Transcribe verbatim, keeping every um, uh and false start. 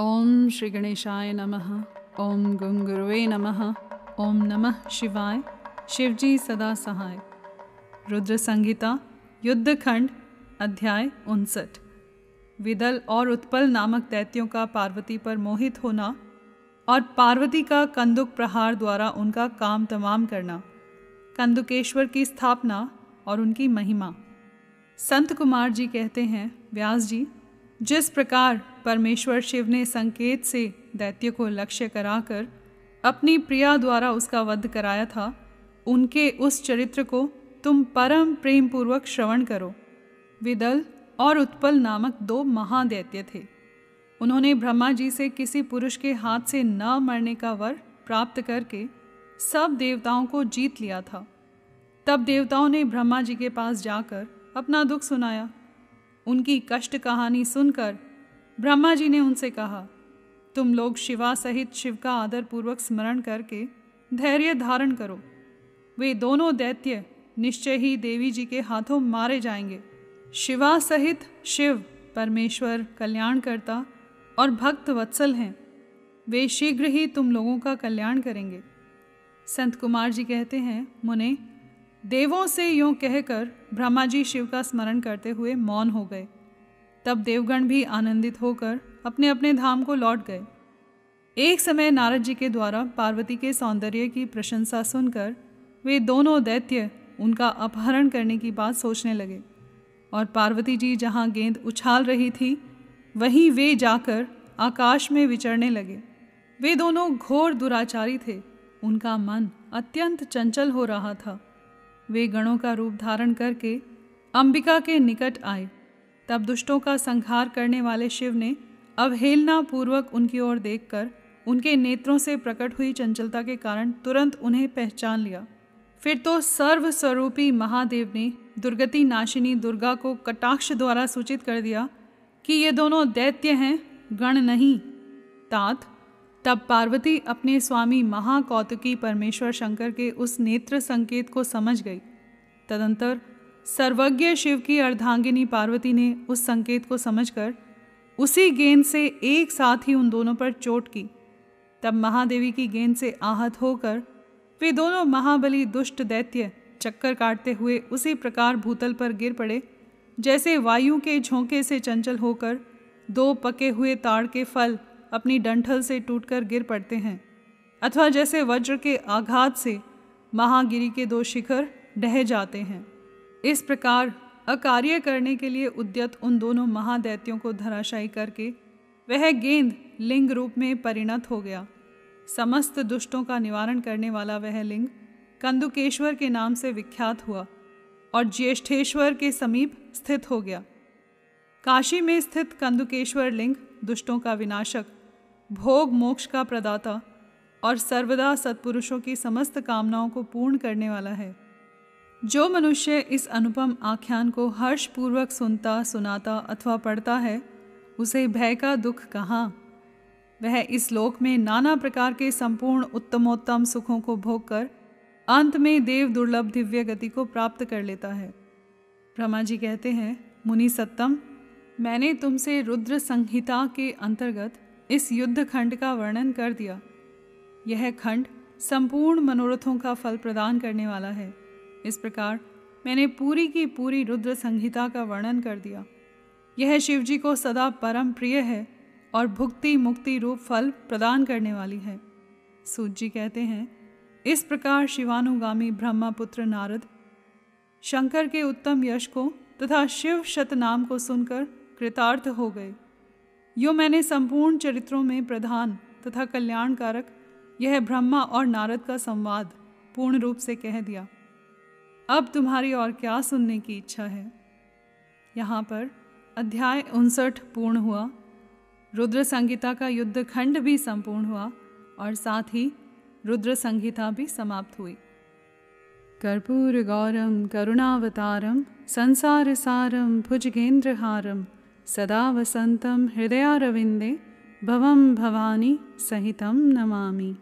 ओम श्री गणेशाय नमः। ओम गं गुरुवे नमः। ओम नमः शिवाय। शिवजी सदा सहाय। रुद्र संहिता युद्धखंड अध्याय उनसठ। विदल और उत्पल नामक दैत्यों का पार्वती पर मोहित होना और पार्वती का कंदुक प्रहार द्वारा उनका काम तमाम करना, कंदुकेश्वर की स्थापना और उनकी महिमा। संत कुमार जी कहते हैं, व्यास जी, जिस प्रकार परमेश्वर शिव ने संकेत से दैत्य को लक्ष्य कराकर अपनी प्रिया द्वारा उसका वध कराया था, उनके उस चरित्र को तुम परम प्रेम पूर्वक श्रवण करो। विदल और उत्पल नामक दो महादैत्य थे। उन्होंने ब्रह्मा जी से किसी पुरुष के हाथ से न मरने का वर प्राप्त करके सब देवताओं को जीत लिया था। तब देवताओं ने ब्रह्मा जी के पास जाकर अपना दुख सुनाया। उनकी कष्ट कहानी सुनकर ब्रह्मा जी ने उनसे कहा, तुम लोग शिवा सहित शिव का आदर पूर्वक स्मरण करके धैर्य धारण करो। वे दोनों दैत्य निश्चय ही देवी जी के हाथों मारे जाएंगे। शिवा सहित शिव परमेश्वर कल्याणकर्ता और भक्त वत्सल हैं। वे शीघ्र ही तुम लोगों का कल्याण करेंगे। संत कुमार जी कहते हैं, मुने, देवों से यों कहकर ब्रह्मा जी शिव का स्मरण करते हुए मौन हो गए। तब देवगण भी आनंदित होकर अपने अपने धाम को लौट गए। एक समय नारद जी के द्वारा पार्वती के सौंदर्य की प्रशंसा सुनकर वे दोनों दैत्य उनका अपहरण करने की बात सोचने लगे और पार्वती जी जहाँ गेंद उछाल रही थी वहीं वे जाकर आकाश में विचरने लगे। वे दोनों घोर दुराचारी थे। उनका मन अत्यंत चंचल हो रहा था। वे गणों का रूप धारण करके अंबिका के निकट आए। तब दुष्टों का संहार करने वाले शिव ने अवहेलना पूर्वक उनकी ओर देखकर उनके नेत्रों से प्रकट हुई चंचलता के कारण तुरंत उन्हें पहचान लिया। फिर तो सर्वस्वरूपी महादेव ने दुर्गति नाशिनी दुर्गा को कटाक्ष द्वारा सूचित कर दिया कि ये दोनों दैत्य हैं, गण नहीं। तात तब पार्वती अपने स्वामी महाकौतुकी परमेश्वर शंकर के उस नेत्र संकेत को समझ गई। तदंतर सर्वज्ञ शिव की अर्धांगिनी पार्वती ने उस संकेत को समझकर उसी गेंद से एक साथ ही उन दोनों पर चोट की। तब महादेवी की गेंद से आहत होकर वे दोनों महाबली दुष्ट दैत्य चक्कर काटते हुए उसी प्रकार भूतल पर गिर पड़े जैसे वायु के झोंके से चंचल होकर दो पके हुए ताड़ के फल अपनी डंठल से टूटकर गिर पड़ते हैं, अथवा जैसे वज्र के आघात से महागिरी के दो शिखर ढह जाते हैं। इस प्रकार अकार्य करने के लिए उद्यत उन दोनों महादैत्यों को धराशायी करके वह गेंद लिंग रूप में परिणत हो गया। समस्त दुष्टों का निवारण करने वाला वह लिंग कंदुकेश्वर के नाम से विख्यात हुआ और ज्येष्ठेश्वर के समीप स्थित हो गया। काशी में स्थित कंदुकेश्वर लिंग दुष्टों का विनाशक, भोग मोक्ष का प्रदाता और सर्वदा सत्पुरुषों की समस्त कामनाओं को पूर्ण करने वाला है। जो मनुष्य इस अनुपम आख्यान को हर्षपूर्वक सुनता, सुनाता अथवा पढ़ता है, उसे भय का दुख कहाँ। वह इस लोक में नाना प्रकार के संपूर्ण उत्तमोत्तम सुखों को भोग कर अंत में देव दुर्लभ दिव्य गति को प्राप्त कर लेता है। ब्रह्मा जी कहते हैं, मुनि सत्तम, मैंने तुमसे रुद्र संहिता के अंतर्गत इस युद्ध खंड का वर्णन कर दिया। यह खंड संपूर्ण मनोरथों का फल प्रदान करने वाला है। इस प्रकार मैंने पूरी की पूरी रुद्र संहिता का वर्णन कर दिया। यह शिवजी को सदा परम प्रिय है और भुक्ति मुक्ति रूप फल प्रदान करने वाली है। सूत जी कहते हैं, इस प्रकार शिवानुगामी ब्रह्मपुत्र नारद शंकर के उत्तम यश को तथा शिव शतनाम को सुनकर कृतार्थ हो गए। यो मैंने संपूर्ण चरित्रों में प्रधान तथा कल्याणकारक यह ब्रह्मा और नारद का संवाद पूर्ण रूप से कह दिया। अब तुम्हारी और क्या सुनने की इच्छा है। यहाँ पर अध्याय उनसठ पूर्ण हुआ। रुद्र संहिता का युद्ध खंड भी संपूर्ण हुआ और साथ ही रुद्र संहिता भी समाप्त हुई। कर्पूर गौरम करुणावतारम संसार सारम भुजगेंद्रहारम सदा वसंतम हृदयारविंदे भवम भवानी सहितम नमामि।